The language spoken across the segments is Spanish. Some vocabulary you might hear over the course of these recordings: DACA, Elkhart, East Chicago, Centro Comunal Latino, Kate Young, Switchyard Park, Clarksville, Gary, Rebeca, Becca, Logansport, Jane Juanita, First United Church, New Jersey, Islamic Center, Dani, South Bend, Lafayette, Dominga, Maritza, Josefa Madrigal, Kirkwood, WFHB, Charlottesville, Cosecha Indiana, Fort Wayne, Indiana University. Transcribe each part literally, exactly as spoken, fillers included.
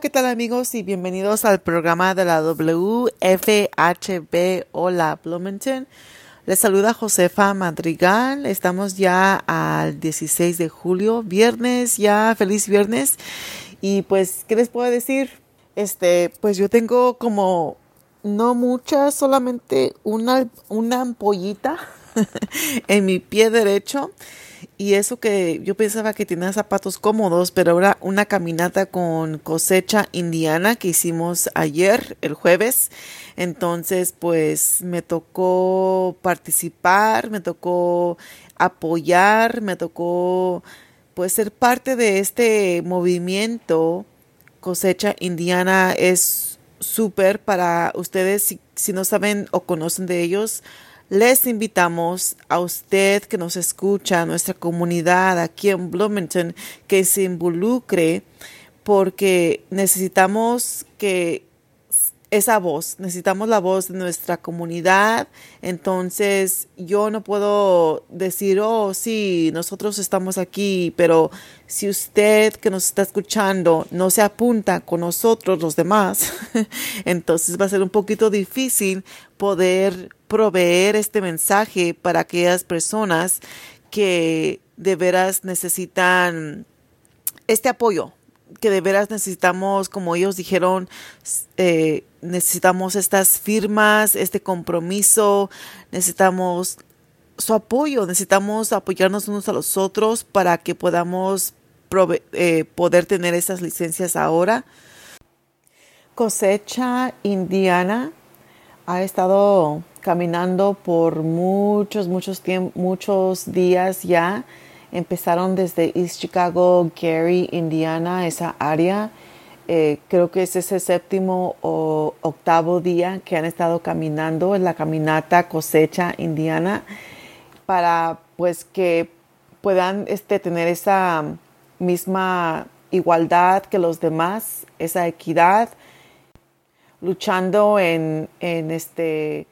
¿Qué tal amigos y bienvenidos al programa de la W F H B Hola Bloomington? Les saluda Josefa Madrigal. Estamos ya al dieciséis de julio, viernes, ya feliz viernes. Y pues, ¿qué les puedo decir? Este, pues yo tengo como no muchas, solamente una, una ampollita en mi pie derecho. Y eso que yo pensaba que tenía zapatos cómodos, pero ahora una caminata con Cosecha Indiana que hicimos ayer, el jueves. Entonces, pues me tocó participar, me tocó apoyar, me tocó pues ser parte de este movimiento. Cosecha Indiana es súper para ustedes, si, si no saben o conocen de ellos. Les invitamos a usted que nos escucha, a nuestra comunidad aquí en Bloomington, que se involucre porque necesitamos que esa voz, necesitamos la voz de nuestra comunidad. Entonces yo no puedo decir, oh sí, nosotros estamos aquí, pero si usted que nos está escuchando no se apunta con nosotros los demás, entonces va a ser un poquito difícil poder proveer este mensaje para aquellas personas que de veras necesitan este apoyo, que de veras necesitamos, como ellos dijeron, eh, necesitamos estas firmas, este compromiso, necesitamos su apoyo, necesitamos apoyarnos unos a los otros para que podamos prove- eh, poder tener esas licencias ahora. Cosecha Indiana ha estado caminando por muchos, muchos, tiemp- muchos días ya. Empezaron desde East Chicago, Gary, Indiana, esa área. Eh, creo que ese es el séptimo o octavo día que han estado caminando en la caminata Cosecha Indiana para pues que puedan este, tener esa misma igualdad que los demás, esa equidad, luchando en, en este,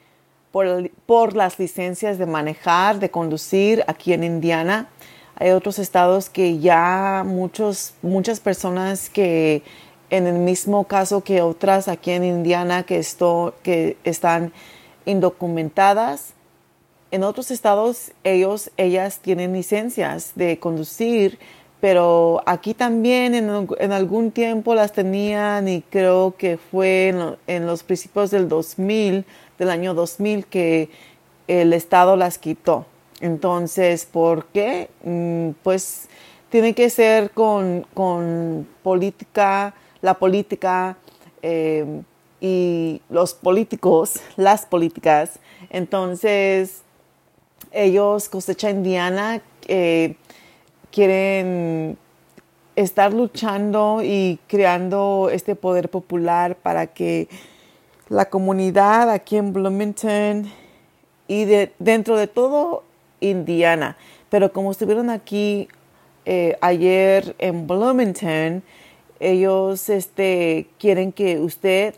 por, por las licencias de manejar, de conducir aquí en Indiana. Hay otros estados que ya muchos, muchas personas que en el mismo caso que otras aquí en Indiana que, esto, que están indocumentadas. En otros estados ellos, ellas tienen licencias de conducir, pero aquí también en, en algún tiempo las tenían y creo que fue en, en los principios del dos mil, del año dos mil que el estado las quitó. Entonces, ¿por qué? Pues tiene que ser con, con política, la política eh, y los políticos, las políticas. Entonces, ellos, Cosecha Indiana, eh, quieren estar luchando y creando este poder popular para que la comunidad aquí en Bloomington y de, dentro de todo Indiana, pero como estuvieron aquí eh, ayer en Bloomington, ellos este, quieren que usted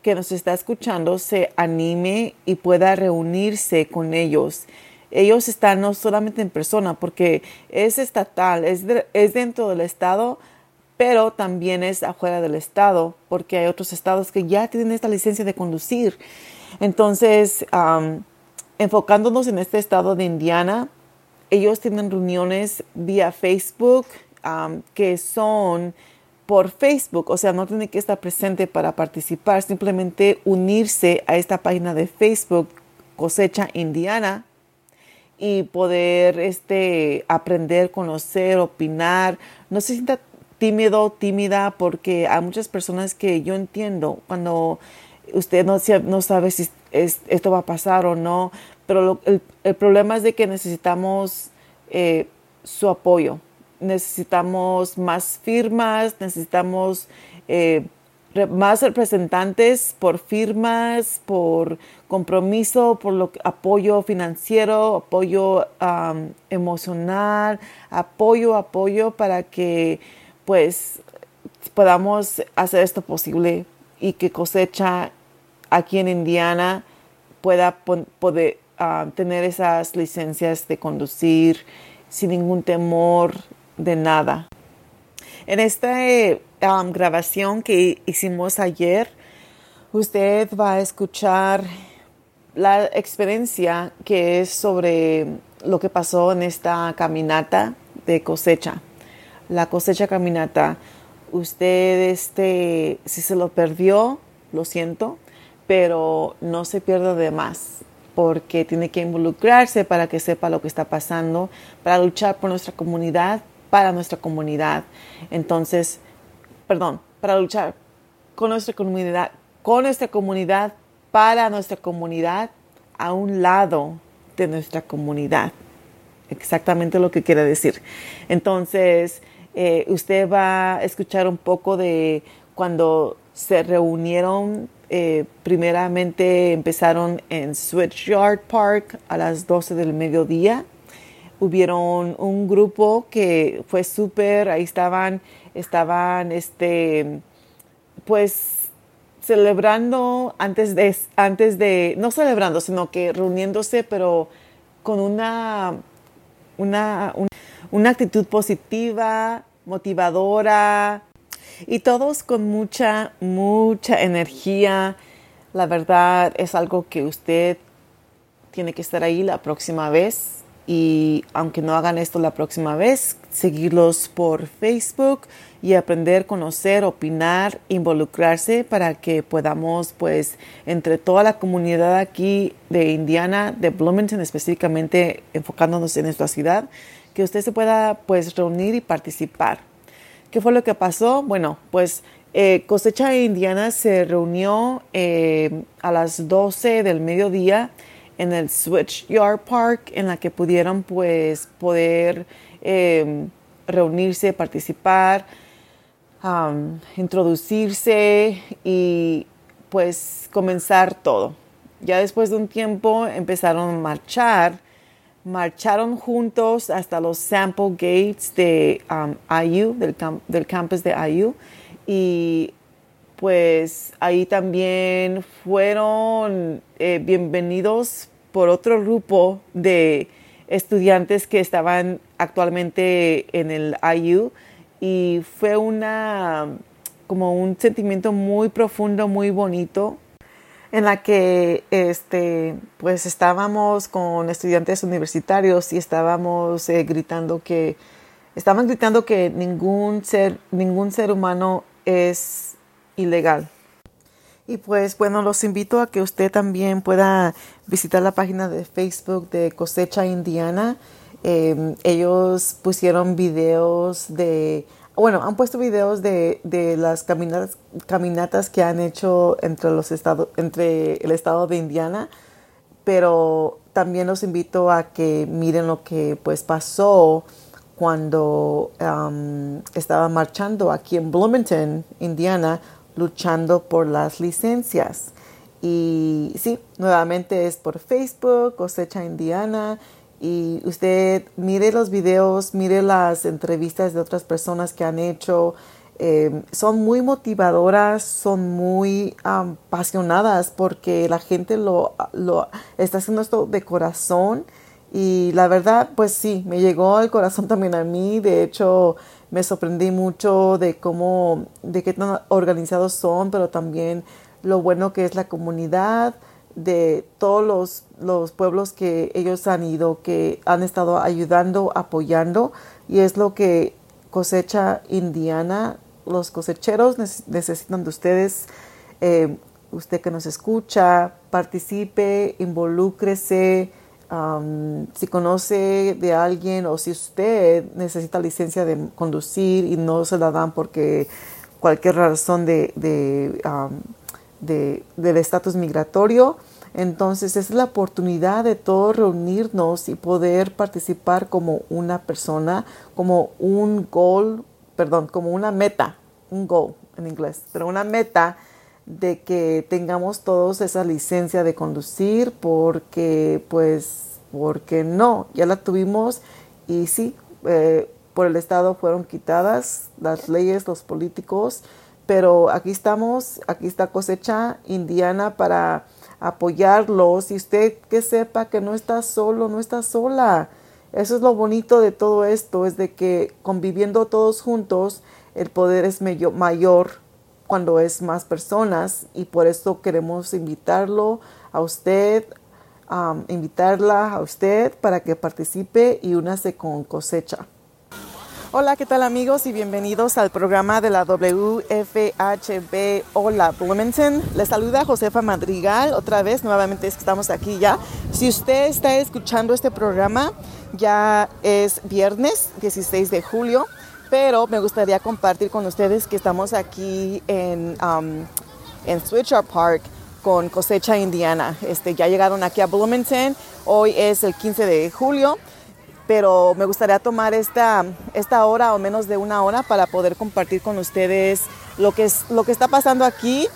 que nos está escuchando se anime y pueda reunirse con ellos. Ellos están no solamente en persona porque es estatal, es, de, es dentro del estado, pero también es afuera del estado porque hay otros estados que ya tienen esta licencia de conducir. Entonces, um, enfocándonos en este estado de Indiana, ellos tienen reuniones vía Facebook um, que son por Facebook, o sea, no tiene que estar presente para participar, simplemente unirse a esta página de Facebook Cosecha Indiana y poder este, aprender, conocer, opinar. No se sienta tímido, tímida, porque hay muchas personas que yo entiendo cuando usted no, no sabe si es, esto va a pasar o no, pero lo, el, el problema es de que necesitamos eh, su apoyo. Necesitamos más firmas, necesitamos eh, más representantes por firmas, por compromiso, por lo, apoyo financiero, apoyo um, emocional, apoyo, apoyo para que pues podamos hacer esto posible y que Cosecha aquí en Indiana pueda po- poder uh, tener esas licencias de conducir sin ningún temor de nada. En esta eh, um, grabación que hicimos ayer, usted va a escuchar la experiencia que es sobre lo que pasó en esta caminata de cosecha, la cosecha caminata. Usted, este, si se lo perdió, lo siento, pero no se pierda de más, porque tiene que involucrarse para que sepa lo que está pasando, para luchar por nuestra comunidad, para nuestra comunidad, entonces, perdón, para luchar con nuestra comunidad, con nuestra comunidad, para nuestra comunidad, a un lado de nuestra comunidad. Exactamente lo que quiere decir. Entonces, eh, usted va a escuchar un poco de cuando se reunieron, eh, primeramente empezaron en Switchyard Park a las doce del mediodía. Hubieron un grupo que fue súper, ahí estaban, estaban, este, pues, celebrando antes de, antes de, no celebrando, sino que reuniéndose, pero con una, una, una, una actitud positiva, motivadora, y todos con mucha, mucha energía. La verdad es algo que usted tiene que estar ahí la próxima vez. Y aunque no hagan esto la próxima vez, seguirlos por Facebook y aprender, conocer, opinar, involucrarse para que podamos, pues, entre toda la comunidad aquí de Indiana, de Bloomington específicamente, enfocándonos en nuestra ciudad, que usted se pueda, pues, reunir y participar. ¿Qué fue lo que pasó? Bueno, pues, eh, Cosecha Indiana se reunió eh, a las doce del mediodía en el Switchyard Park, en la que pudieron pues poder eh, reunirse, participar, um, introducirse y pues comenzar todo. Ya después de un tiempo empezaron a marchar, marcharon juntos hasta los sample gates de um, I U, del, camp- del campus de I U, y pues ahí también fueron eh, bienvenidos por otro grupo de estudiantes que estaban actualmente en el I U, y fue una como un sentimiento muy profundo, muy bonito, en la que este pues estábamos con estudiantes universitarios y estábamos eh, gritando que estaban gritando que ningún ser ningún ser humano es ilegal. Y pues bueno, los invito a que usted también pueda visitar la página de Facebook de Cosecha Indiana. Eh, ellos pusieron videos de, bueno, han puesto videos de, de las caminatas, caminatas que han hecho entre los estados, entre el estado de Indiana, pero también los invito a que miren lo que pues pasó cuando um, estaba marchando aquí en Bloomington, Indiana, luchando por las licencias. Y sí, nuevamente es por Facebook, Cosecha Indiana, y usted mire los videos, mire las entrevistas de otras personas que han hecho. Eh, son muy motivadoras, son muy um, apasionadas, porque la gente lo, lo está haciendo esto de corazón. Y la verdad, pues sí, me llegó al corazón también a mí. De hecho, me sorprendí mucho de cómo, de qué tan organizados son, pero también lo bueno que es la comunidad de todos los, los pueblos que ellos han ido, que han estado ayudando, apoyando. Y es lo que Cosecha Indiana los cosecheros necesitan de ustedes. Eh, usted que nos escucha, participe, involúcrese. Um, si conoce de alguien o si usted necesita licencia de conducir y no se la dan porque cualquier razón de, de, um, de, del estatus migratorio, entonces es la oportunidad de todos reunirnos y poder participar como una persona, como un goal, perdón, como una meta, un goal en inglés, pero una meta de que tengamos todos esa licencia de conducir porque, pues, porque no, ya la tuvimos y sí, eh, por el Estado fueron quitadas las leyes, los políticos, pero aquí estamos, aquí está Cosecha Indiana para apoyarlos y usted que sepa que no está solo, no está sola. Eso es lo bonito de todo esto, es de que conviviendo todos juntos el poder es mayor cuando es más personas y por eso queremos invitarlo a usted, um, invitarla a usted para que participe y únase con Cosecha. Hola, ¿qué tal amigos? Y bienvenidos al programa de la W F H B Hola Bloomington. Les saluda Josefa Madrigal otra vez, nuevamente estamos aquí ya. Si usted está escuchando este programa, ya es viernes dieciséis de julio. Pero me gustaría compartir con ustedes que estamos aquí en, um, en Switchyard Park con Cosecha Indiana. Este, ya llegaron aquí a Bloomington. Hoy es el quince de julio, pero me gustaría tomar esta, esta hora o menos de una hora para poder compartir con ustedes lo que, es, lo que está pasando aquí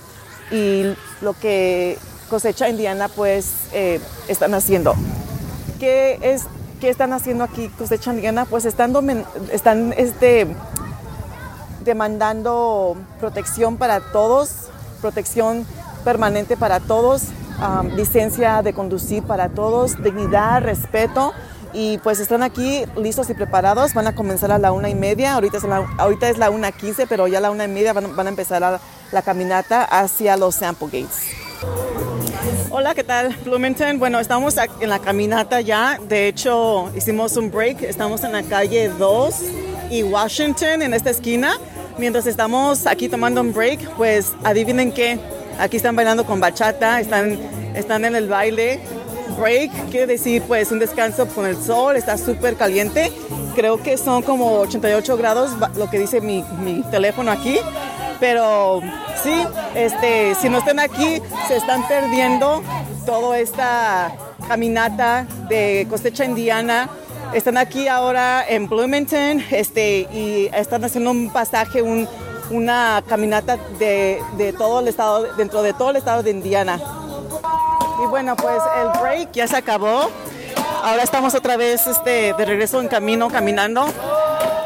y lo que Cosecha Indiana pues eh, están haciendo. ¿Qué es? ¿Qué están haciendo aquí Cosecha Indiana? Pues están, domen- están este, demandando protección para todos, protección permanente para todos, um, licencia de conducir para todos, dignidad, respeto. Y pues están aquí listos y preparados. Van a comenzar a la una y media. Ahorita es la, ahorita es la una quince, pero ya a la una y media van, van a empezar a, la caminata hacia los Sample Gates. Hola, ¿qué tal Bloomington? Bueno, estamos en la caminata ya, de hecho hicimos un break, estamos en la calle dos y Washington en esta esquina. Mientras estamos aquí tomando un break, pues adivinen qué, aquí están bailando con bachata, están, están en el baile. Break quiere decir pues un descanso con el sol, está súper caliente, creo que son como ochenta y ocho grados, lo que dice mi, mi teléfono aquí. Pero sí, este, si no están aquí, se están perdiendo toda esta caminata de Cosecha Indiana. Están aquí ahora en Bloomington este, y están haciendo un pasaje, un, una caminata de, de todo el estado, dentro de todo el estado de Indiana. Y bueno, pues el break ya se acabó. Ahora estamos otra vez este, de regreso en camino, caminando.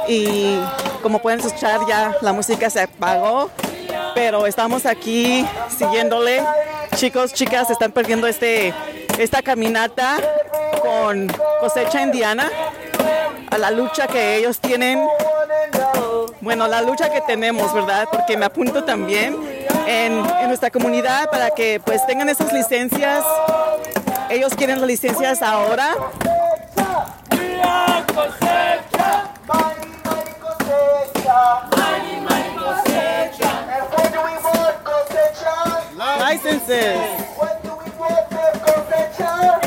Y como pueden escuchar, ya la música se apagó, pero estamos aquí siguiéndole. Chicos, chicas, se están perdiendo este, esta caminata con Cosecha Indiana, a la lucha que ellos tienen. Bueno, la lucha que tenemos, ¿verdad? Porque me apunto también en, en nuestra comunidad para que pues tengan esas licencias. Ellos quieren las licencias ahora. Licenses. What do we want for Cosecha? Yeah. What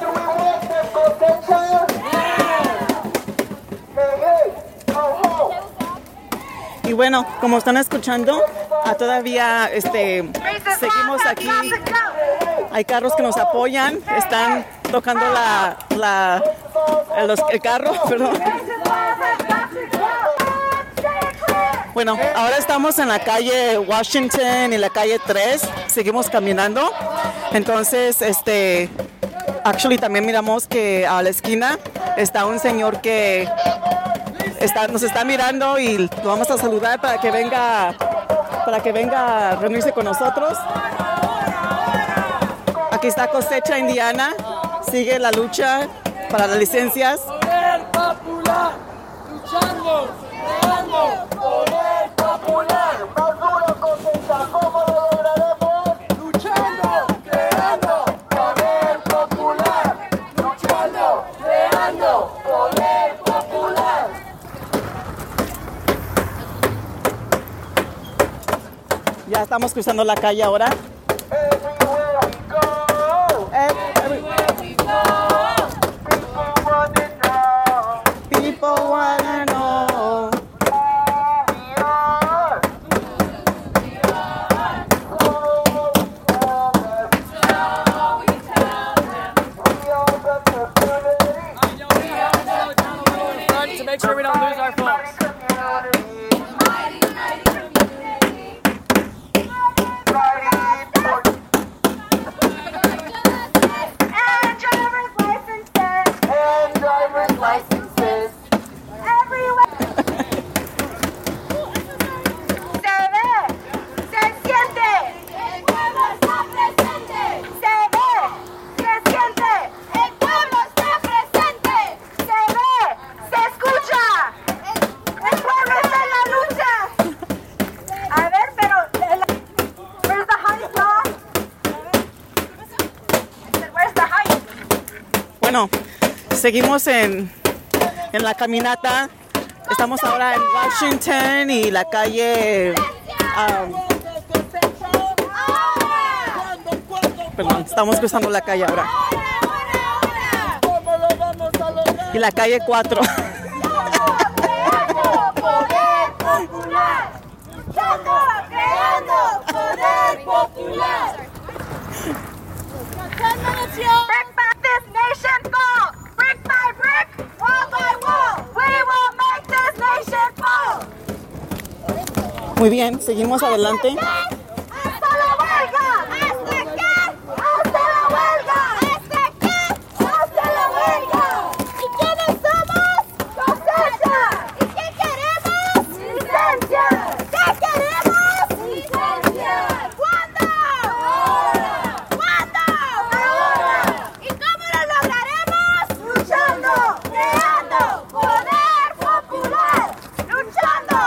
do we want for Cosecha? Yeah. Hey, hey, ho, ho. Y bueno, como están escuchando, todavía este seguimos aquí. Hay carros que nos apoyan, están tocando la, la el, el carro, perdón. Bueno, ahora estamos en la calle Washington y la calle tres. Seguimos caminando. Entonces, este, actually también miramos que a la esquina está un señor que está, nos está mirando y lo vamos a saludar para que venga, para que venga a reunirse con nosotros. Aquí está Cosecha Indiana. Sigue la lucha para las licencias. Poder popular, luchando, peleando. Poder popular, más duro Cosecha, ¿cómo lo lograremos? Luchando, creando, poder popular, luchando, creando, poder popular. Ya estamos cruzando la calle ahora. Everywhere we go. Everywhere we go. People want to know. People want to know. Who we are. Who we are. Oh, we tell them. Oh, we tell them. We are the community. We are the community. To make sure we don't lose our folks. Seguimos en, en la caminata. Estamos ahora en Washington y la calle. Um, perdón, estamos cruzando la calle ahora. Y la calle cuatro. Muy bien, seguimos adelante. ¡Hasta la huelga! ¡Hasta la huelga! ¡Hasta la huelga! ¿Y quiénes somos? ¡Cosecha! ¿Y qué queremos? ¡Licencia! ¿Qué queremos? ¡Licencia! ¿Cuándo? ¡Ahora! ¿Cuándo? ¡Ahora! ¿Y cómo lo lograremos? ¡Luchando! ¡Creando! ¡Poder popular! ¡Luchando!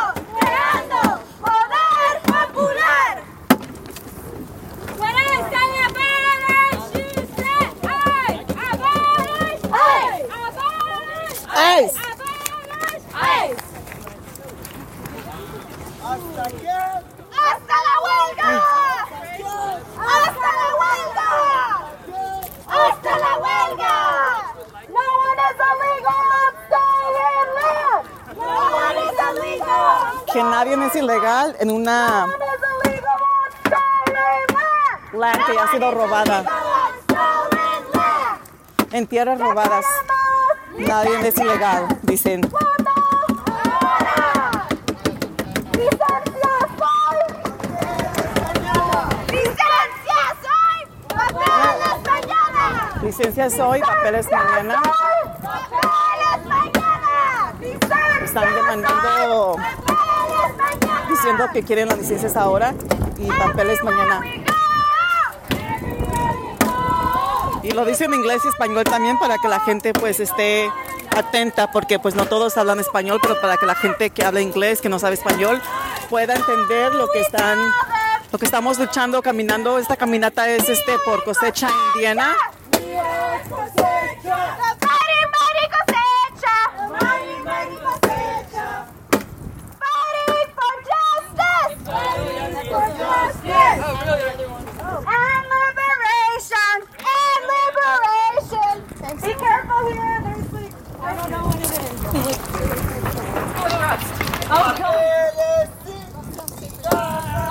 Que nadie es ilegal en una land que ya ha sido robada, en tierras robadas. Nadie es ilegal, dicen. Licencia soy, papeles mañana. Están demandando, diciendo que quieren las licencias ahora y papeles mañana. Y lo dice en inglés y español también para que la gente pues esté atenta, porque pues no todos hablan español, pero para que la gente que habla inglés, que no sabe español, pueda entender lo que están, lo que estamos luchando, caminando. Esta caminata es este por Cosecha Indiana.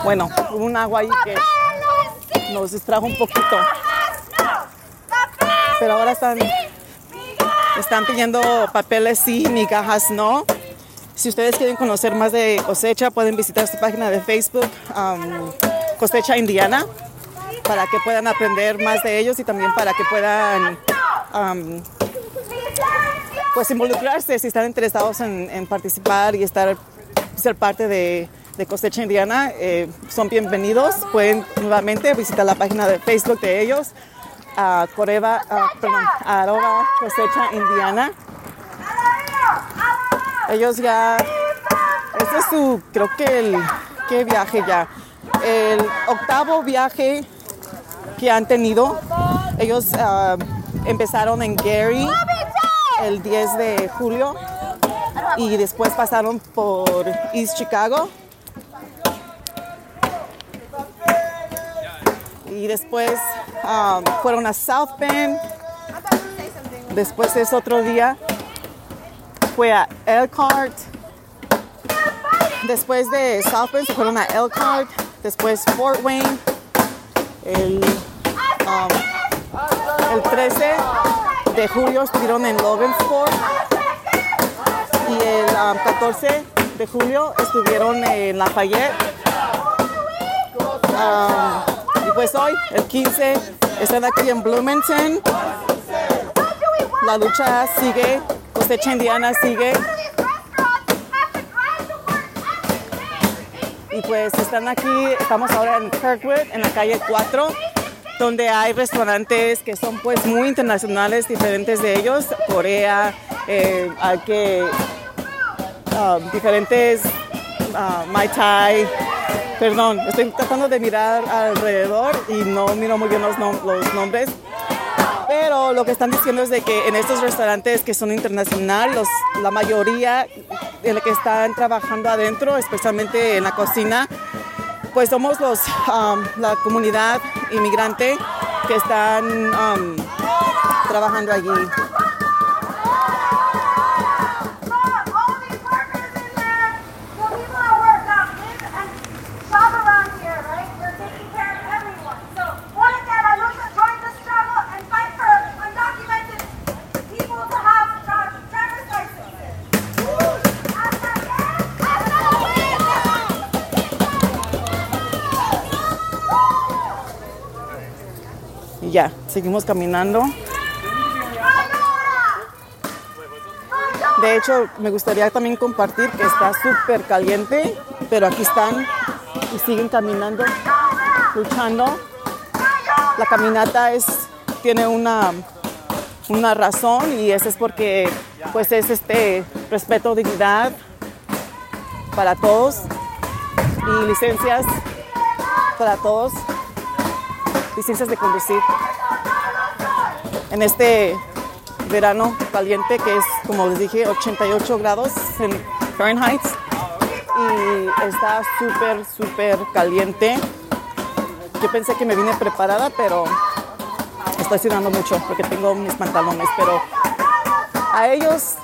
Bueno, hubo un agua ahí que nos distrajo un poquito. Pero ahora están, están pidiendo papeles sí, migajas no. Si ustedes quieren conocer más de Cosecha, pueden visitar su página de Facebook, um, Cosecha Indiana, para que puedan aprender más de ellos y también para que puedan um, pues involucrarse si están interesados en, en participar y estar ser parte de de Cosecha Indiana. Eh, son bienvenidos. Pueden nuevamente visitar la página de Facebook de ellos, uh, coreba, uh, perdón, arroba Cosecha Indiana. Ellos ya, este es su, creo que el, ¿qué viaje ya? El octavo viaje que han tenido. Ellos uh, empezaron en Gary el diez de julio y después pasaron por East Chicago. y después um, fueron a South Bend. Después ese otro día fue a Elkhart. Después de South Bend se fueron a Elkhart. Después Fort Wayne. El, um, el trece de julio estuvieron en Logansport. Y el um, catorce de julio estuvieron en Lafayette. Um, y pues hoy, el quince, están aquí en Bloomington. La lucha sigue, Cosecha Indiana sigue. Y pues están aquí, estamos ahora en Kirkwood, en la calle cuatro, donde hay restaurantes que son pues muy internacionales, diferentes de ellos, Corea, eh, hay que uh, diferentes uh, Mai Tai. Perdón, estoy tratando de mirar alrededor y no miro muy bien los, nom- los nombres. Pero lo que están diciendo es de que en estos restaurantes que son internacionales, la mayoría de los que están trabajando adentro, especialmente en la cocina, pues somos los, um, la comunidad inmigrante que están um, trabajando allí. Ya, seguimos caminando. De hecho, me gustaría también compartir que está súper caliente, pero aquí están y siguen caminando, luchando. La caminata es, tiene una, una razón, y eso es porque pues es este respeto, dignidad para todos y licencias para todos. Licencias de conducir en este verano caliente que es, como les dije, ochenta y ocho grados en Fahrenheit, y está súper, súper caliente. Yo pensé que me vine preparada, pero estoy sudando mucho porque tengo mis pantalones, pero a ellos,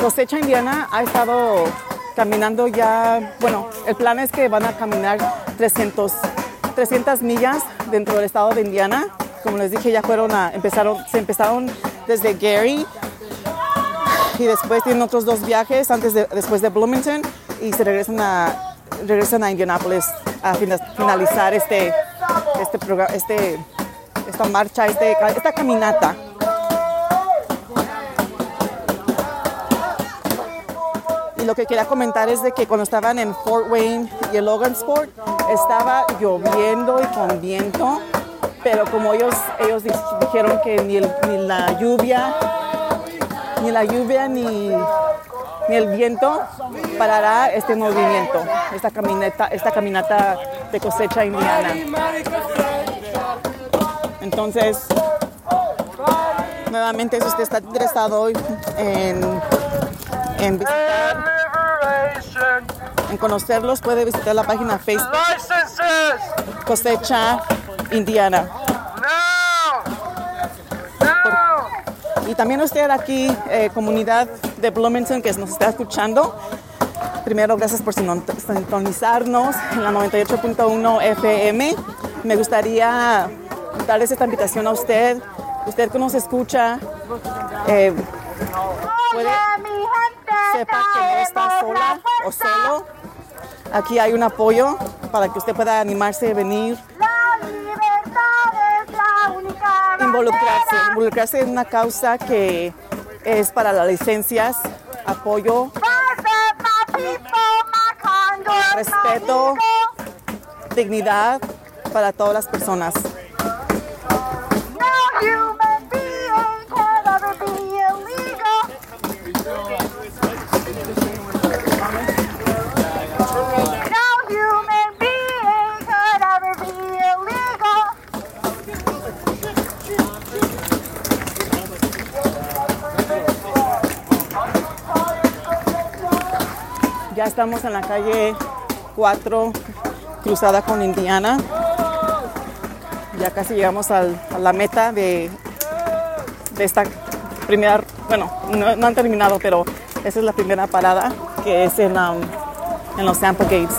Cosecha Indiana ha estado caminando ya, bueno, el plan es que van a caminar trescientas millas dentro del estado de Indiana. Como les dije, ya fueron a, empezaron, se empezaron desde Gary, y después tienen otros dos viajes antes de, después de Bloomington, y se regresan a, regresan a Indianapolis a finalizar este, este programa, este, esta marcha, este, esta caminata. Y lo que quería comentar es de que cuando estaban en Fort Wayne y el Logansport, estaba lloviendo y con viento, pero como ellos, ellos dijeron que ni, el, ni la lluvia, ni la lluvia ni, ni el viento parará este movimiento, esta caminata, esta caminata de Cosecha Indiana. Entonces, nuevamente, si usted está interesado en, en visitar, en conocerlos, puede visitar la página Facebook Cosecha Indiana. No, no. Y también usted aquí, eh, comunidad de Bloomington que nos está escuchando. Primero, gracias por sintonizarnos en la noventa y ocho punto uno F M. Me gustaría darles esta invitación a usted. Usted que nos escucha, eh, puede, sepa que no está sola o solo. Aquí hay un apoyo para que usted pueda animarse a venir. La libertad es la única. Involucrarse, involucrarse en una causa que es para las licencias, apoyo, respeto, dignidad para todas las personas. Ya estamos en la calle cuatro, cruzada con Indiana. Ya casi llegamos al, a la meta de, de esta primera, bueno, no, no han terminado, pero esa es la primera parada, que es en, um, en los Sample Gates.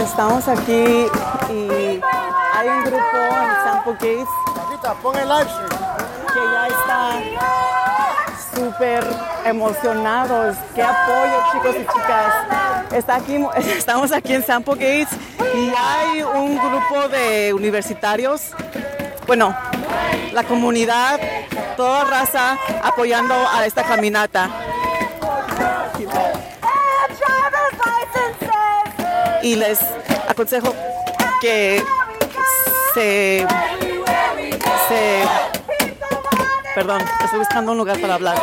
Estamos aquí y hay un grupo en Sample Gates que ya está súper emocionados. ¡Qué apoyo, chicos y chicas! Está aquí, estamos aquí en Sample Gates y hay un grupo de universitarios, bueno, la comunidad, toda raza apoyando a esta caminata. Y les aconsejo que se, se, perdón, estoy buscando un lugar para hablar.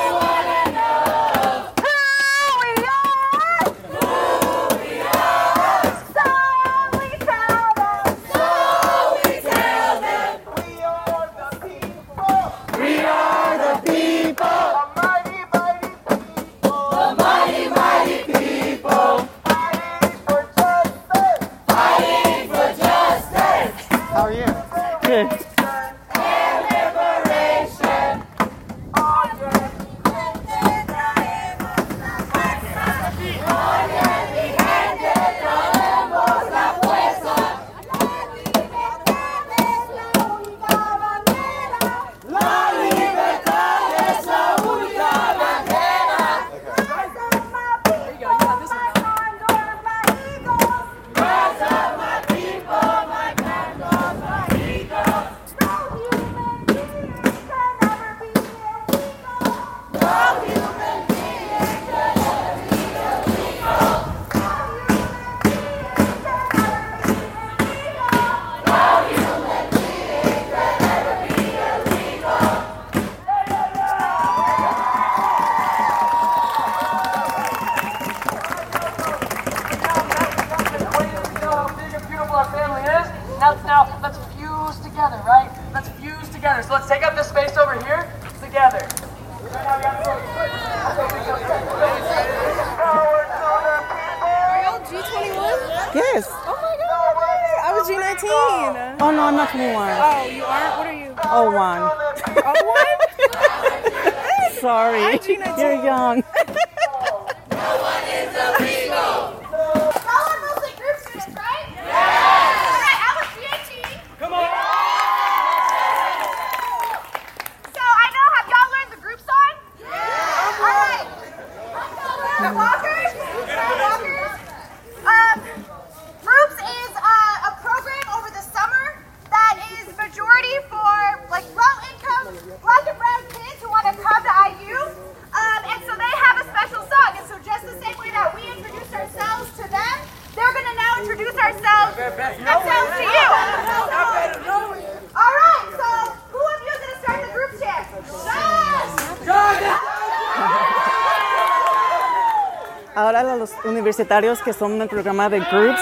Universitarios que son del programa de Groups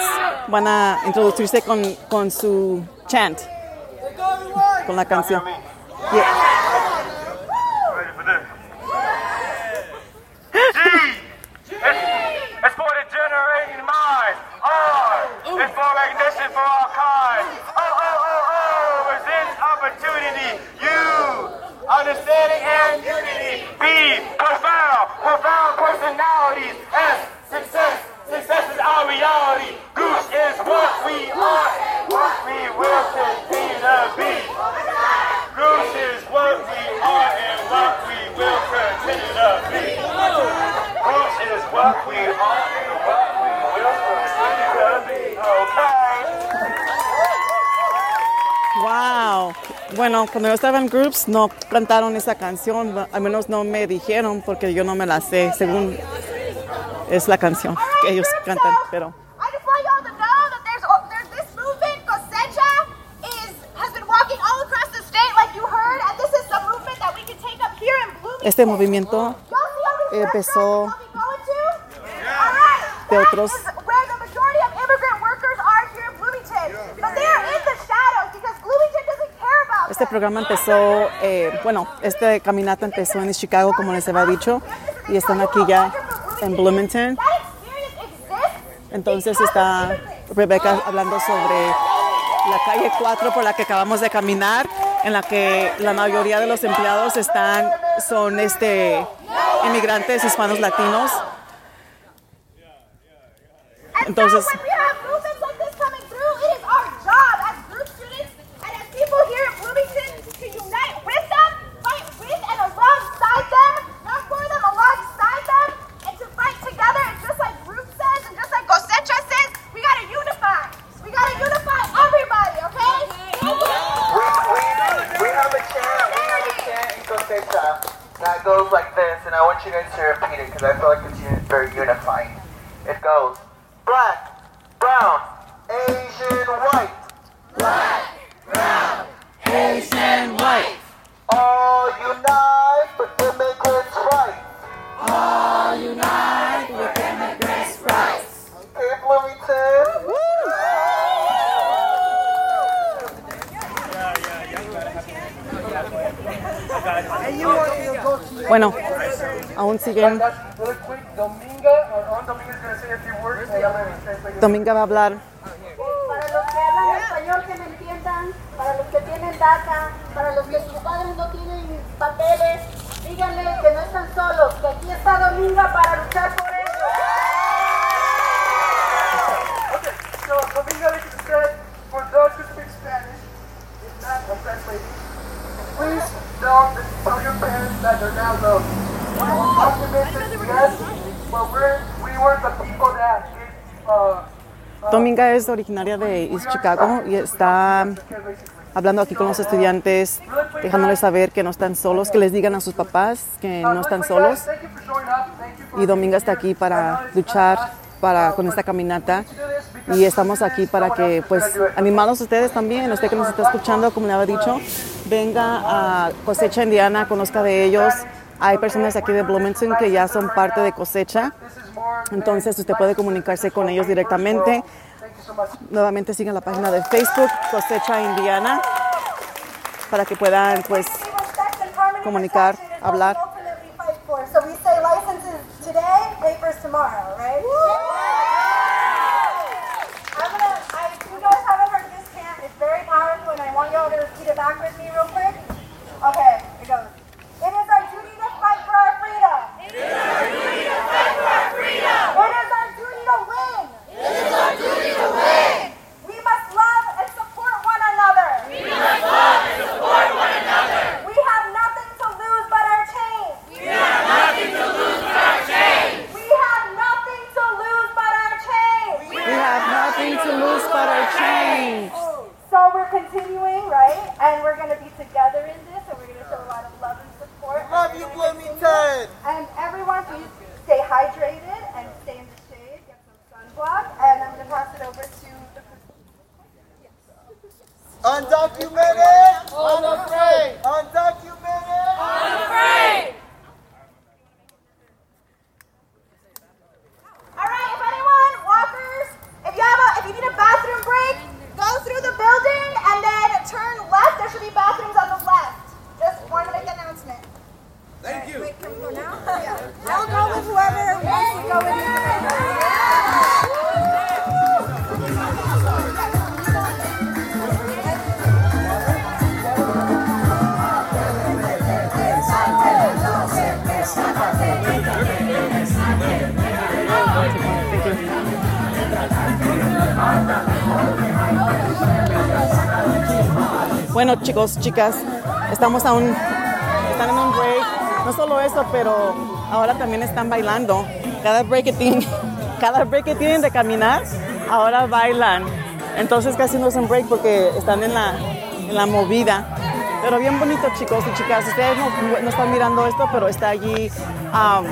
van a introducirse con, con su chant, con la canción. Yeah. Our reality. This is what we are, what we will continue to be. This is what we are and what we will continue to be. This is what we are and what we will continue to be. Okay. Wow. Bueno, cuando yo estaba en groups no cantaron esa canción, al menos no me dijeron porque yo no me la sé, según es la canción que ellos cantan, pero I just want y'all to know that there's, there's this movement, Cosecha, is, has been walking all across the state like you heard, and this is the movement that we can take up here in Bloomington. Este movimiento empezó de otros. Este programa empezó, eh, bueno, esta caminata empezó en East Chicago, como les había dicho, y están aquí ya en Bloomington. Entonces está Rebeca hablando sobre la calle cuatro por la que acabamos de caminar, en la que la mayoría de los empleados están, son este, inmigrantes hispanos latinos. Entonces I feel like it's very unifying. It goes black, brown, Asian, white. Black, brown, Asian, white. All unite for immigrants' rights. All unite for immigrants' rights. Okay, Bloomington. Woo! Woo! Bueno, aún siguen. Dominga va a hablar. Para los que hablan español que me entiendan, para los que tienen DACA, para los que sus padres no tienen papeles, díganle que no están solos, que aquí está Dominga para luchar por eso. Okay, so Dominga said, for those who speak Spanish, if not, I'm translating, please know that tell your parents that they're now loved. We will document this, yes, but we're, we were the people that gave uh, Dominga es originaria de East Chicago y está hablando aquí con los estudiantes, dejándoles saber que no están solos, que les digan a sus papás que no están solos. Y Dominga está aquí para luchar para, con esta caminata y estamos aquí para que, pues, animados ustedes también, usted que nos está escuchando, como le había dicho, venga a Cosecha Indiana, conozca de ellos. Hay personas aquí de Bloomington que ya son parte de Cosecha. Entonces usted puede comunicarse con ellos directamente. Nuevamente sigan la página de Facebook Cosecha Indiana para que puedan, pues, comunicar, hablar. Bueno, chicos, chicas, estamos aún, están en un break. No solo eso, pero ahora también están bailando. Cada break que tienen, cada break que tienen de caminar, ahora bailan. Entonces casi no es un break porque están en la, en la movida. Pero bien bonito, chicos y chicas. Ustedes no, no están mirando esto, pero está allí um,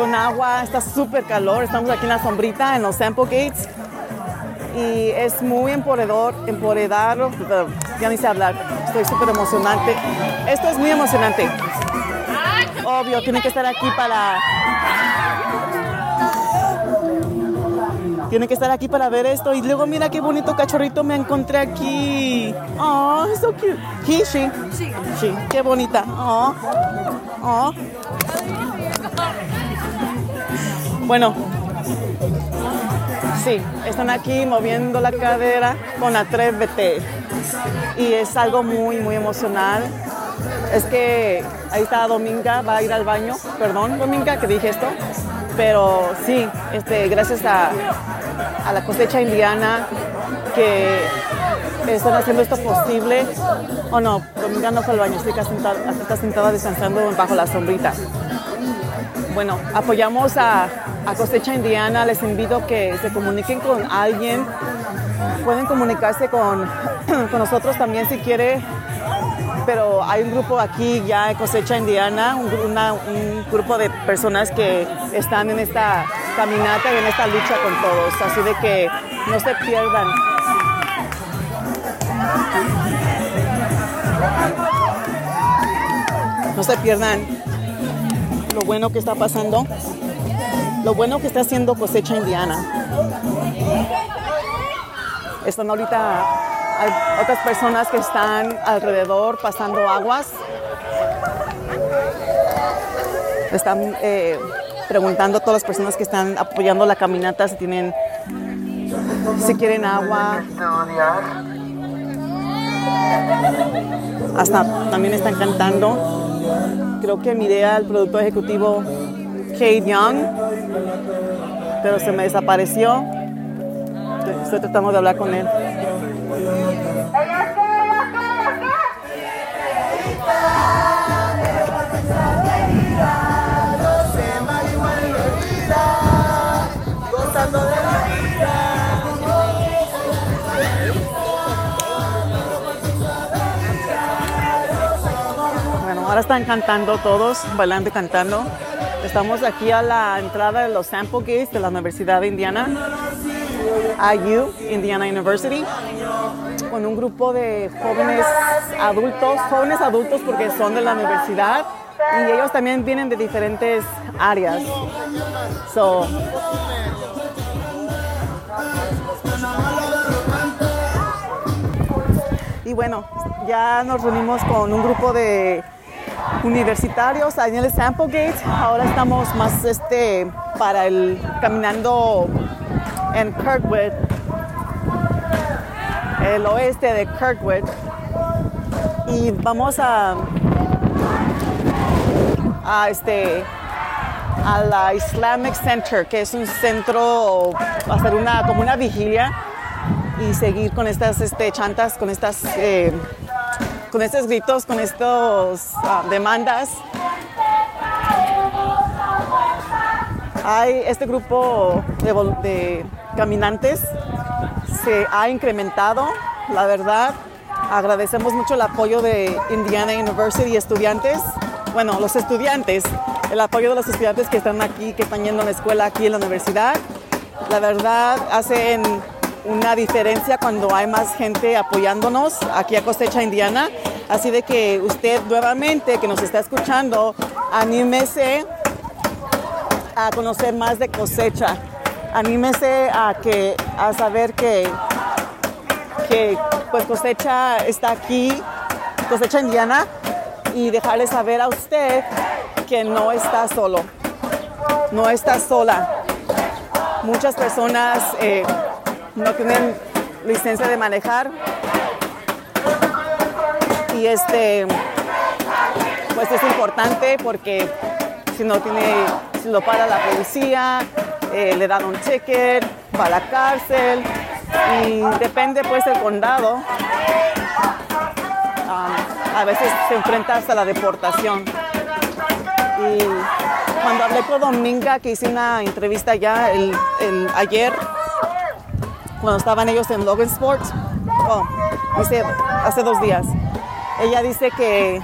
con agua. Está súper calor. Estamos aquí en la sombrita, en los Sample Gates. Y es muy empoderador, empoderador. Ya ni sé hablar. Estoy súper emocionante. Esto es muy emocionante. Obvio, tienen que estar aquí para... Tienen que estar aquí para ver esto. Y luego mira qué bonito cachorrito me encontré aquí. Oh, so cute. He, she. Sí. She. Qué bonita. Oh. Oh. Bueno. Sí, están aquí moviendo la cadera con la tres B T. Y es algo muy, muy emocional. Es que ahí está Dominga, va a ir al baño. Perdón, Dominga, que dije esto. Pero sí, este, gracias a, a la Cosecha Indiana que están haciendo esto posible. Oh no, Dominga no fue al baño, estoy acá sentada, acá sentada descansando bajo la sombrita. Bueno, apoyamos a, a Cosecha Indiana, les invito a que se comuniquen con alguien. Pueden comunicarse con, con nosotros también si quiere. Pero hay un grupo aquí ya en Cosecha Indiana, un, una, un grupo de personas que están en esta caminata y en esta lucha con todos, así de que no se pierdan. No se pierdan lo bueno que está pasando, lo bueno que está haciendo Cosecha Indiana. Están ahorita... Hay otras personas que están alrededor pasando aguas. Están eh, preguntando a todas las personas que están apoyando la caminata si tienen, si quieren agua. Hasta también están cantando. Creo que miré al productor ejecutivo Kate Young, pero se me desapareció. Estoy tratando de hablar con él. Bueno, ahora están cantando todos, bailando y cantando. Estamos aquí a la entrada de los Sample Gates de la Universidad de Indiana. I U, Indiana University, con un grupo de jóvenes adultos, jóvenes adultos porque son de la universidad y ellos también vienen de diferentes áreas. So, y bueno, ya nos reunimos con un grupo de universitarios ahí en el Sample Gate. Ahora estamos más este para el caminando en Kirkwood, el oeste de Kirkwood, y vamos a a este a la Islamic Center, que es un centro, va a ser una como una vigilia y seguir con estas este chantas, con estas eh, con estos gritos, con estos uh, demandas. Hay este grupo de, de caminantes, se ha incrementado, la verdad. Agradecemos mucho el apoyo de Indiana University, estudiantes, bueno, los estudiantes, el apoyo de los estudiantes que están aquí, que están yendo a la escuela aquí en la universidad. La verdad, hacen una diferencia cuando hay más gente apoyándonos aquí a Cosecha Indiana. Así de que usted nuevamente que nos está escuchando, anímese a conocer más de Cosecha. Anímese a que a saber que que pues Cosecha está aquí, Cosecha Indiana, y dejarle saber a usted que no está solo, no está sola. Muchas personas eh, no tienen licencia de manejar y este pues es importante porque si no tiene, si lo para la policía, eh, le dan un ticket, va a la cárcel y depende pues del condado. Um, a veces se enfrenta hasta la deportación. Y cuando hablé con Dominga, que hice una entrevista ya el, el, ayer, cuando estaban ellos en Logansport, oh, dice, hace dos días, ella dice que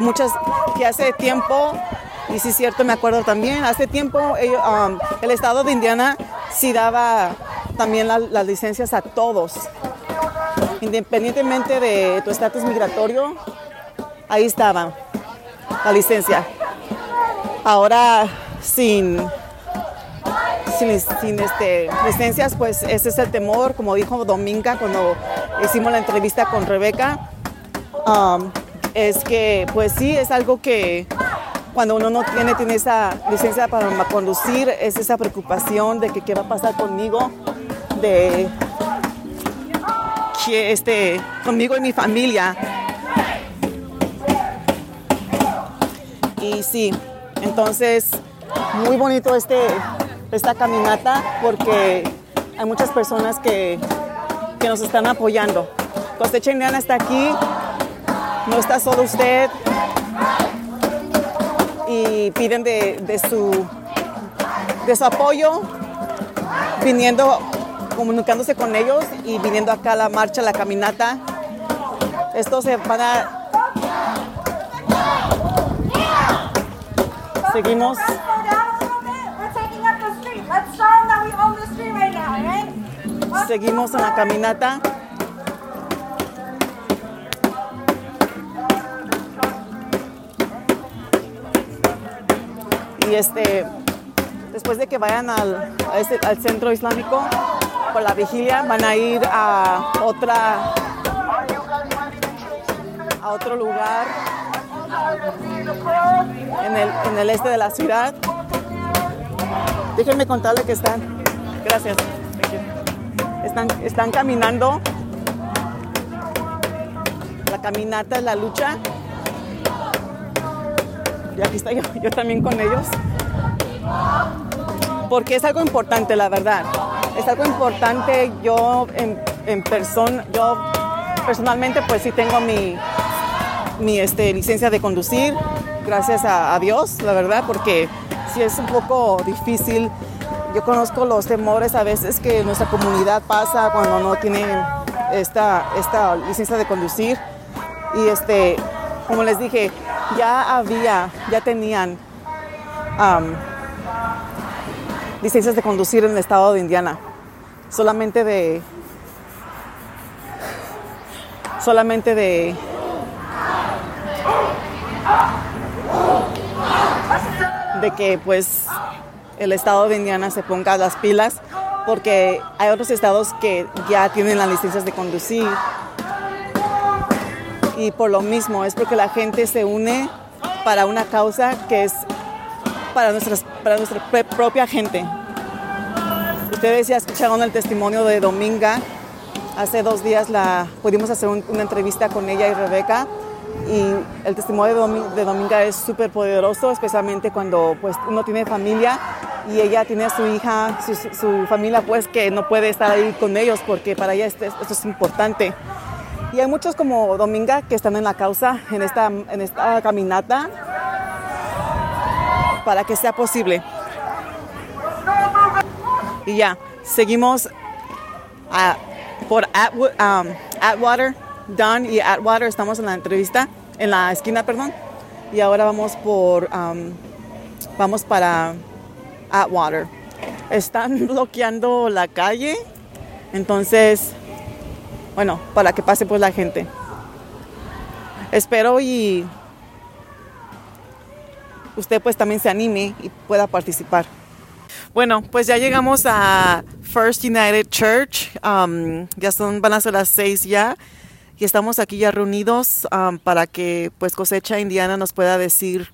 muchas, que hace tiempo, y sí es cierto, me acuerdo también, hace tiempo ellos, um, el estado de Indiana sí daba también la, las licencias a todos, independientemente de tu estatus migratorio, ahí estaba la licencia. Ahora sin, sin, sin este, licencias, pues ese es el temor, como dijo Dominga cuando hicimos la entrevista con Rebeca, um, es que pues sí, es algo que cuando uno no tiene, tiene esa licencia para conducir, es esa preocupación de que qué va a pasar conmigo, de que este, conmigo y mi familia. Y sí, entonces muy bonito este, esta caminata porque hay muchas personas que, que nos están apoyando. Cosecha Indiana está aquí, no está solo usted. Y piden de, de, su, de su apoyo, viniendo, comunicándose con ellos y viniendo acá a la marcha, a la caminata. Estos se van a... Seguimos. Seguimos en la caminata. Y este, después de que vayan al, a este, al centro islámico por la vigilia, van a ir a otra, a otro lugar en el, en el este de la ciudad. Déjenme contarles que están, gracias, están, están caminando. La caminata es la lucha. Y aquí estoy yo, yo también con ellos. Porque es algo importante, la verdad. Es algo importante. Yo en, en persona, yo personalmente pues sí tengo mi, mi este, licencia de conducir. Gracias a, a Dios, la verdad, porque sí es un poco difícil. Yo conozco los temores a veces que nuestra comunidad pasa cuando no tienen esta, esta licencia de conducir. Y este, como les dije, ya había, ya tenían um, licencias de conducir en el estado de Indiana. Solamente de, solamente de, de que pues el estado de Indiana se ponga las pilas, porque hay otros estados que ya tienen las licencias de conducir. Y por lo mismo, es porque la gente se une para una causa que es para, nuestras, para nuestra propia gente. Ustedes ya escucharon el testimonio de Dominga. Hace dos días la, pudimos hacer un, una entrevista con ella y Rebeca. Y el testimonio de, Domi, de Dominga es súper poderoso, especialmente cuando pues, uno tiene familia y ella tiene a su hija, su, su familia, pues que no puede estar ahí con ellos porque para ella esto, esto es importante. Y hay muchos como Dominga que están en la causa, en esta, en esta caminata, para que sea posible. Y ya, seguimos a, por Atwood, um, Atwater, Don y Atwater, estamos en la entrevista, en la esquina, perdón. Y ahora vamos por, um, vamos para Atwater. Están bloqueando la calle, entonces... Bueno, para que pase pues la gente. Espero y usted pues también se anime y pueda participar. Bueno, pues ya llegamos a First United Church. Um, ya son, van a ser las seis ya. Y estamos aquí ya reunidos um, para que pues Cosecha Indiana nos pueda decir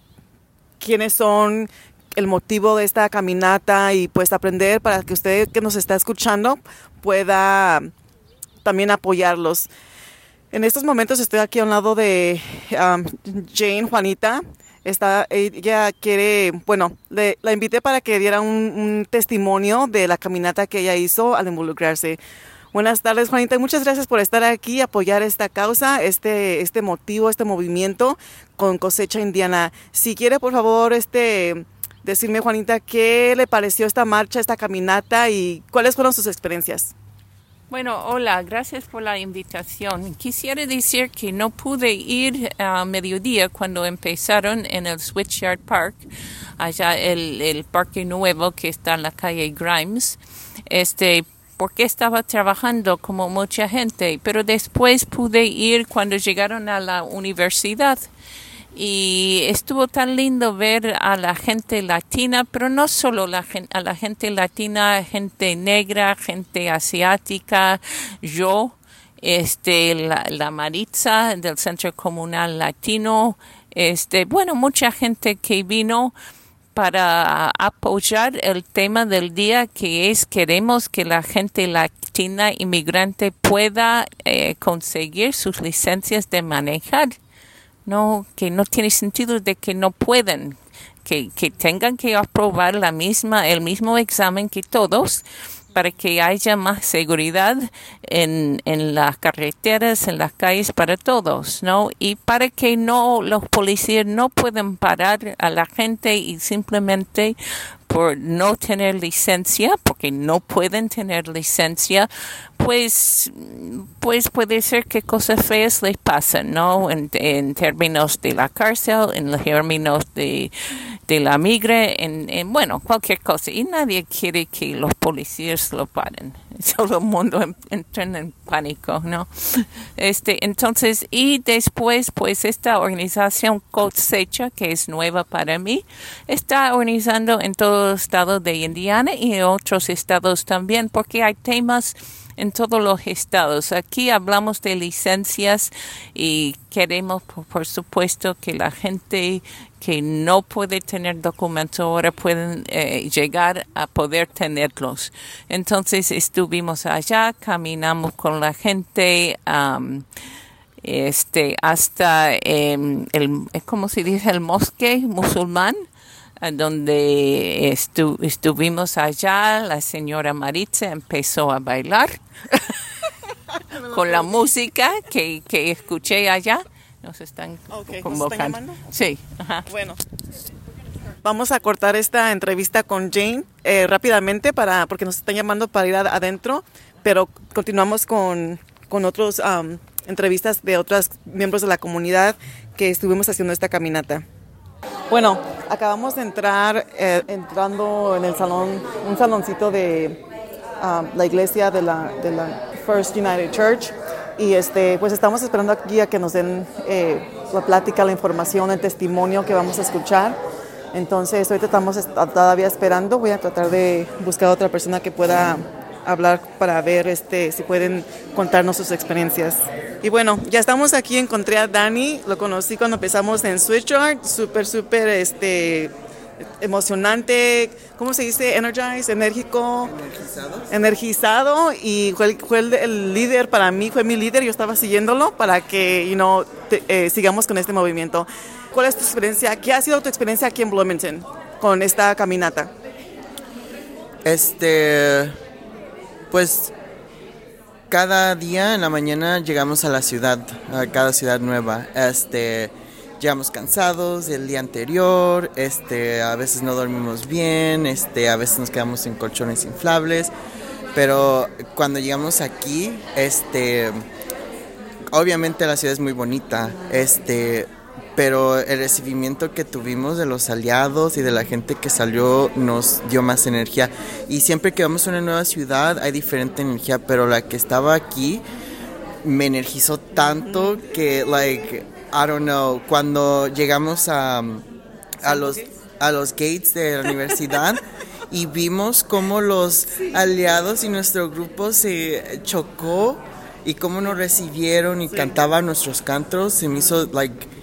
quiénes son, el motivo de esta caminata y pues aprender para que usted que nos está escuchando pueda... también apoyarlos. En estos momentos estoy aquí a un lado de um, Jane Juanita. Está, ella quiere, bueno, le, la invité para que diera un, un testimonio de la caminata que ella hizo al involucrarse. Buenas tardes, Juanita, y muchas gracias por estar aquí, apoyar esta causa, este, este motivo, este movimiento con Cosecha Indiana. Si quiere, por favor, este, decirme, Juanita, ¿qué le pareció esta marcha, esta caminata y cuáles fueron sus experiencias? Bueno, hola, gracias por la invitación. Quisiera decir que no pude ir a mediodía cuando empezaron en el Switchyard Park, allá el, el parque nuevo que está en la calle Grimes, este, porque estaba trabajando como mucha gente, pero después pude ir cuando llegaron a la universidad. Y estuvo tan lindo ver a la gente latina, pero no solo la, a la gente latina, gente negra, gente asiática, yo, este, la, la Maritza del Centro Comunal Latino, este, bueno, mucha gente que vino para apoyar el tema del día, que es queremos que la gente latina inmigrante pueda eh, conseguir sus licencias de manejar. No, que no tiene sentido de que no puedan, que, que tengan que aprobar la misma, el mismo examen que todos para que haya más seguridad en, en las carreteras, en las calles para todos, ¿no? Y para que no, los policías no puedan parar a la gente y simplemente por no tener licencia, porque no pueden tener licencia, pues pues puede ser que cosas feas les pasen, ¿no? En, en términos de la cárcel, en términos de, de la migre, en, en, bueno, cualquier cosa. Y nadie quiere que los policías lo paren. Todo el mundo entra en pánico, ¿no? Este, entonces, y después, pues, esta organización Cosecha, que es nueva para mí, está organizando en todo el estado de Indiana y en otros estados también, porque hay temas en todos los estados. Aquí hablamos de licencias y queremos, por, por supuesto, que la gente que no puede tener documentos ahora pueden eh, llegar a poder tenerlos. Entonces estuvimos allá, caminamos con la gente um, este, hasta eh, el, ¿cómo se dice? El mosque musulmán, donde estu- estuvimos allá. La señora Maritza empezó a bailar con la música que, que escuché allá. Nos están okay, convocando. ¿Nos están sí. Ajá. Bueno, vamos a cortar esta entrevista con Jane eh, rápidamente para porque nos están llamando para ir ad- adentro, pero continuamos con, con otros um, entrevistas de otros miembros de la comunidad que estuvimos haciendo esta caminata. Bueno, acabamos de entrar, eh, entrando en el salón, un saloncito de um, la iglesia de la, de la First United Church, y este, pues estamos esperando aquí a que nos den eh, la plática, la información, el testimonio que vamos a escuchar. Entonces, ahorita estamos est- todavía esperando. Voy a tratar de buscar a otra persona que pueda hablar para ver este, si pueden contarnos sus experiencias. Y bueno, ya estamos aquí, encontré a Dani, lo conocí cuando empezamos en Switchyard, súper, súper este, emocionante, ¿cómo se dice? Energized, enérgico. Energizado. Energizado, y fue, fue el, el líder para mí, fue mi líder, yo estaba siguiéndolo para que, you know, te, eh, sigamos con este movimiento. ¿Cuál es tu experiencia? ¿Qué ha sido tu experiencia aquí en Bloomington con esta caminata? Este... Pues cada día en la mañana llegamos a la ciudad, a cada ciudad nueva. Este, llegamos cansados el día anterior, este, a veces no dormimos bien, este, a veces nos quedamos en colchones inflables. Pero cuando llegamos aquí, este, obviamente la ciudad es muy bonita, este, pero el recibimiento que tuvimos de los aliados y de la gente que salió nos dio más energía. Y siempre que vamos a una nueva ciudad hay diferente energía, pero la que estaba aquí me energizó tanto que, like, I don't know, cuando llegamos a, a, los, a los gates de la universidad y vimos cómo los aliados y nuestro grupo se chocó y cómo nos recibieron y cantaban nuestros cantos, se me hizo, like,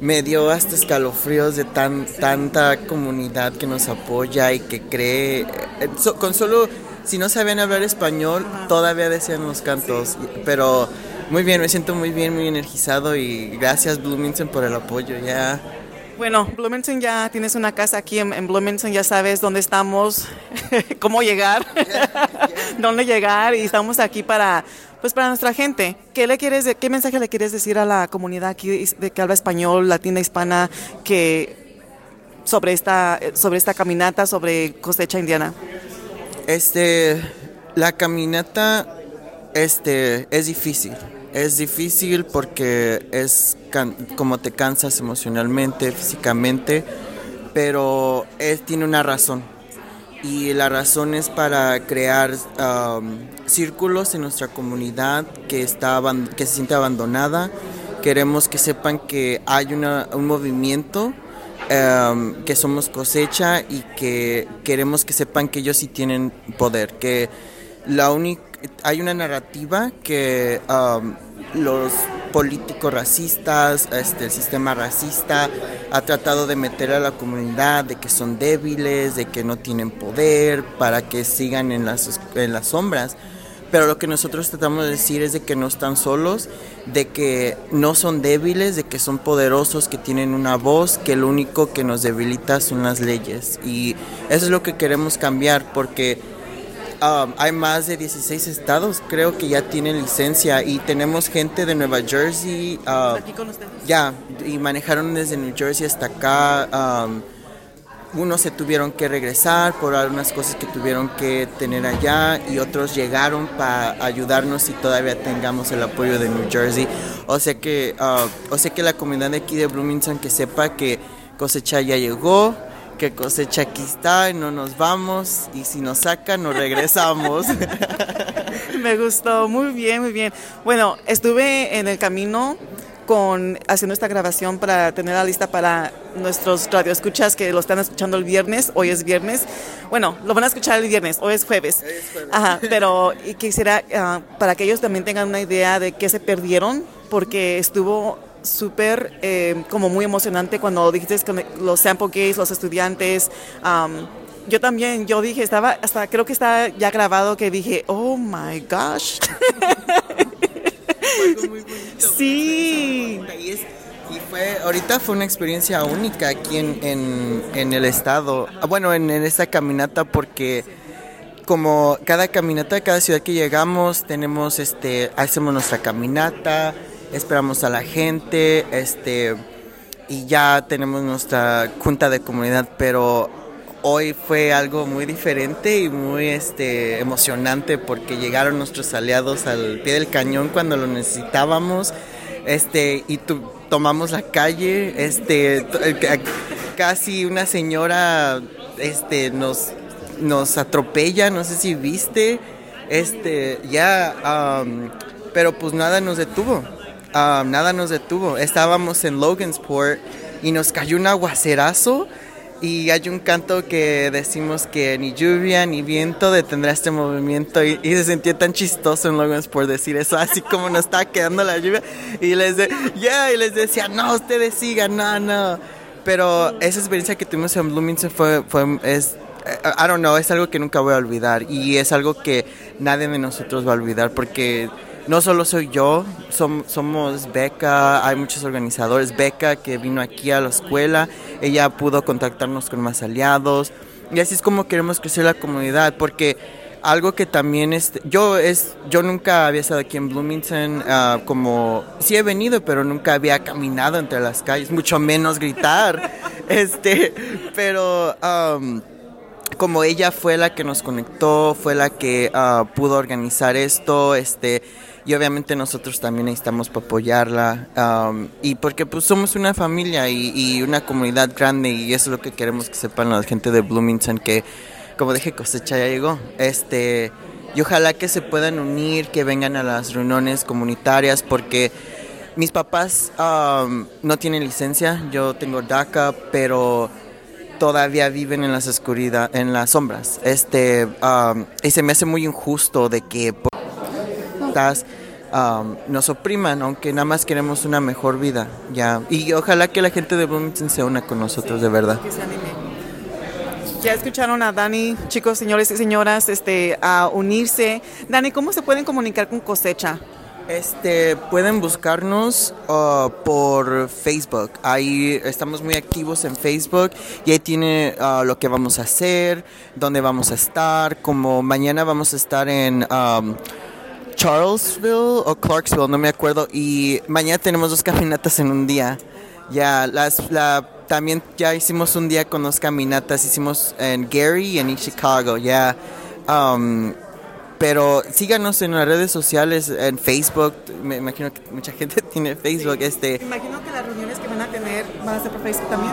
me dio hasta escalofríos de tan tanta comunidad que nos apoya y que cree. So, con solo, si no sabían hablar español, todavía decían los cantos. Sí. Pero muy bien, me siento muy bien, muy energizado, y gracias Bloomington por el apoyo. Ya. Yeah. Bueno, Bloomington, ya tienes una casa aquí en, en Bloomington, ya sabes dónde estamos, cómo llegar, dónde llegar, y estamos aquí para, pues, para nuestra gente. ¿Qué le quieres, de, qué mensaje le quieres decir a la comunidad aquí de que habla español, latina, hispana, que sobre esta, sobre esta caminata, sobre Cosecha Indiana? Este, la caminata, este, es difícil. Es difícil porque es can- como te cansas emocionalmente, físicamente, pero es, tiene una razón. Y la razón es para crear um, círculos en nuestra comunidad que, está aban- que se siente abandonada. Queremos que sepan que hay una, un movimiento, um, que somos Cosecha, y que queremos que sepan que ellos sí tienen poder, que la única... Hay una narrativa que um, los políticos racistas, este, el sistema racista ha tratado de meter a la comunidad de que son débiles, de que no tienen poder, para que sigan en las, en las sombras. Pero lo que nosotros tratamos de decir es de que no están solos, de que no son débiles, de que son poderosos, que tienen una voz, que lo único que nos debilita son las leyes. Y eso es lo que queremos cambiar, porque... Um, hay más de dieciséis estados, creo que ya tienen licencia, y tenemos gente de Nueva Jersey. Uh, Aquí con ustedes. Ya, yeah, y manejaron desde New Jersey hasta acá. Um, unos se tuvieron que regresar por algunas cosas que tuvieron que tener allá, y otros llegaron para ayudarnos, y todavía tengamos el apoyo de New Jersey. O sea que, uh, o sea que la comunidad de aquí de Bloomington que sepa que Cosecha ya llegó, que Cosecha aquí está, no nos vamos, y si nos sacan, nos regresamos. Me gustó, muy bien, muy bien. Bueno, estuve en el camino con haciendo esta grabación para tenerla lista para nuestros radioescuchas que lo están escuchando el viernes. Hoy es viernes. Bueno, lo van a escuchar el viernes, hoy es jueves. Hoy es jueves. Ajá, pero y quisiera, uh, para que ellos también tengan una idea de qué se perdieron, porque estuvo... súper eh, como muy emocionante cuando dijiste que los sample gays, los estudiantes, um, yo también, yo dije, estaba, hasta creo que está ya grabado, que dije, oh my gosh. Fue algo muy bonito. Sí. Y, es, y fue, ahorita fue una experiencia única aquí en, en, en el estado, bueno, en, en esta caminata, porque... como cada caminata, cada ciudad que llegamos, tenemos, este, hacemos nuestra caminata, esperamos a la gente, este, y ya tenemos nuestra junta de comunidad, pero hoy fue algo muy diferente y muy, este, emocionante, porque llegaron nuestros aliados al pie del cañón cuando lo necesitábamos, este, y tu, tomamos la calle, este, t- casi una señora, este, nos nos atropella, no sé si viste, este, ya, yeah, um, pero pues nada nos detuvo. Um, nada nos detuvo. Estábamos en Logansport y nos cayó un aguacerazo, y hay un canto que decimos que ni lluvia ni viento detendrá este movimiento, y, y se sentía tan chistoso en Logansport decir eso, así como nos estaba quedando la lluvia, y les, de, yeah, y les decía, no, ustedes sigan, no, no. Pero esa experiencia que tuvimos en Bloomington fue, fue es, I don't know, es algo que nunca voy a olvidar, y es algo que nadie de nosotros va a olvidar, porque... no solo soy yo, som, somos Becca, hay muchos organizadores. Becca, que vino aquí a la escuela, ella pudo contactarnos con más aliados. Y así es como queremos crecer la comunidad, porque algo que también... Es, yo es yo nunca había estado aquí en Bloomington, uh, como... sí he venido, pero nunca había caminado entre las calles, mucho menos gritar. este, pero... Um, como ella fue la que nos conectó, fue la que uh, pudo organizar esto, este, y obviamente nosotros también necesitamos para apoyarla, um, y porque pues somos una familia y, y una comunidad grande, y eso es lo que queremos que sepan la gente de Bloomington, que como dije, Cosecha ya llegó, este, y ojalá que se puedan unir, que vengan a las reuniones comunitarias, porque mis papás um, no tienen licencia, yo tengo DACA, pero... todavía viven en las oscuridad, en las sombras, este, um, y se me hace muy injusto de que um, nos opriman, aunque nada más queremos una mejor vida, ya, y ojalá que la gente de Bloomington se una con nosotros, sí, de verdad. Que se anime. Ya escucharon a Dani, chicos, señores y señoras, este, a unirse. Dani, ¿cómo se pueden comunicar con Cosecha? Este, pueden buscarnos uh, por Facebook. Ahí estamos muy activos en Facebook y ahí tiene uh, lo que vamos a hacer, dónde vamos a estar. Como mañana vamos a estar en um, Charlottesville o Clarksville, no me acuerdo. Y mañana tenemos dos caminatas en un día. Ya, las, la, también ya hicimos un día con dos caminatas, hicimos en Gary y en East Chicago, ya. Yeah. Um, pero síganos en las redes sociales, en Facebook, me imagino que mucha gente tiene Facebook. Sí. Este. Me imagino que las reuniones que van a tener van a ser por Facebook también.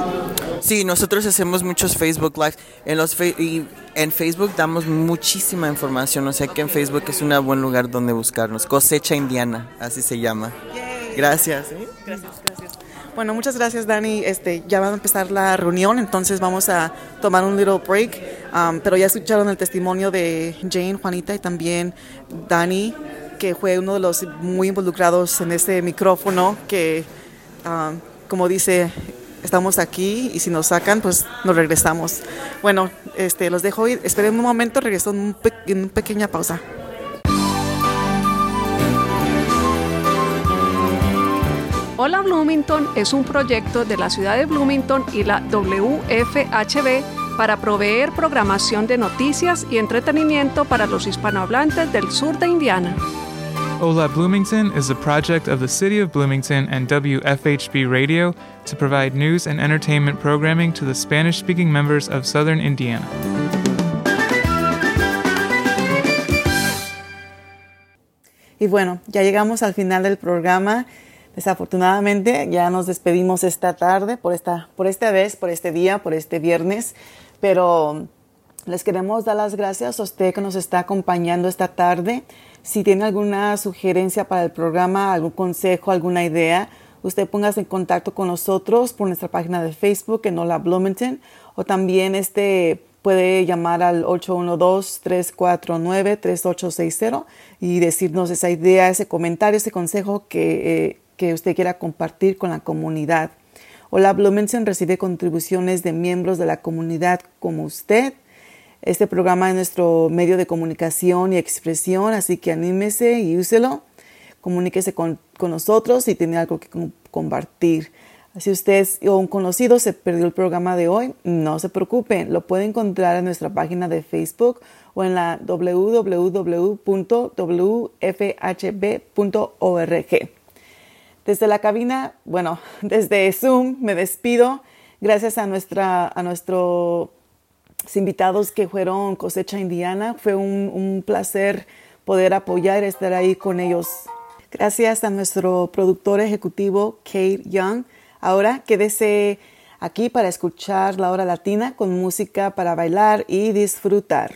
Sí, nosotros hacemos muchos Facebook Lives, en los fe- y en Facebook damos muchísima información, o sea que en Facebook es un buen lugar donde buscarnos. Cosecha Indiana, así se llama. Yay. Gracias. ¿Eh? Gracias, gracias. Bueno, muchas gracias, Dani. Este, ya va a empezar la reunión, entonces vamos a tomar un little break. Um, pero ya escucharon el testimonio de Jane, Juanita y también Dani, que fue uno de los muy involucrados en este micrófono, que um, como dice, estamos aquí y si nos sacan, pues nos regresamos. Bueno, este, los dejo ir. Esperen un momento, regreso en, un pe- en una pequeña pausa. Hola Bloomington es un proyecto de la ciudad de Bloomington y la W F H B para proveer programación de noticias y entretenimiento para los hispanohablantes del sur de Indiana. Hola Bloomington is a project of the City of Bloomington and W F H B Radio to provide news and entertainment programming to the Spanish-speaking members of southern Indiana. Y bueno, ya llegamos al final del programa. Desafortunadamente ya nos despedimos esta tarde, por esta, por esta vez, por este día, por este viernes, pero les queremos dar las gracias a usted que nos está acompañando esta tarde. Si tiene alguna sugerencia para el programa, algún consejo, alguna idea, usted póngase en contacto con nosotros por nuestra página de Facebook en Hola Bloomington, o también este puede llamar al eight one two, three four nine, three eight six zero y decirnos esa idea, ese comentario, ese consejo que eh, que usted quiera compartir con la comunidad. Hola Bloomington recibe contribuciones de miembros de la comunidad como usted. Este programa es nuestro medio de comunicación y expresión, así que anímese y úselo. Comuníquese con, con nosotros si tiene algo que compartir. Si usted o un conocido se perdió el programa de hoy, no se preocupe. Lo puede encontrar en nuestra página de Facebook o en la doble u doble u doble u punto w f h b punto org. Desde la cabina, bueno, desde Zoom me despido. Gracias a, nuestra, a nuestros invitados que fueron Cosecha Indiana. Fue un, un placer poder apoyar y estar ahí con ellos. Gracias a nuestro productor ejecutivo, Kate Young. Ahora quédese aquí para escuchar La Hora Latina con música para bailar y disfrutar.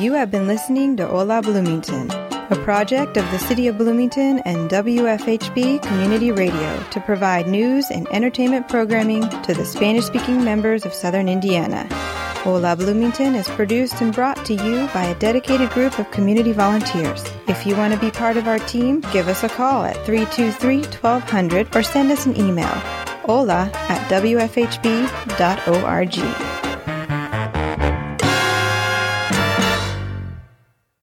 You have been listening to Hola Bloomington, a project of the City of Bloomington and W F H B Community Radio to provide news and entertainment programming to the Spanish-speaking members of southern Indiana. Hola Bloomington is produced and brought to you by a dedicated group of community volunteers. If you want to be part of our team, give us a call at three two three, one two zero zero or send us an email, hola at w f h b dot org.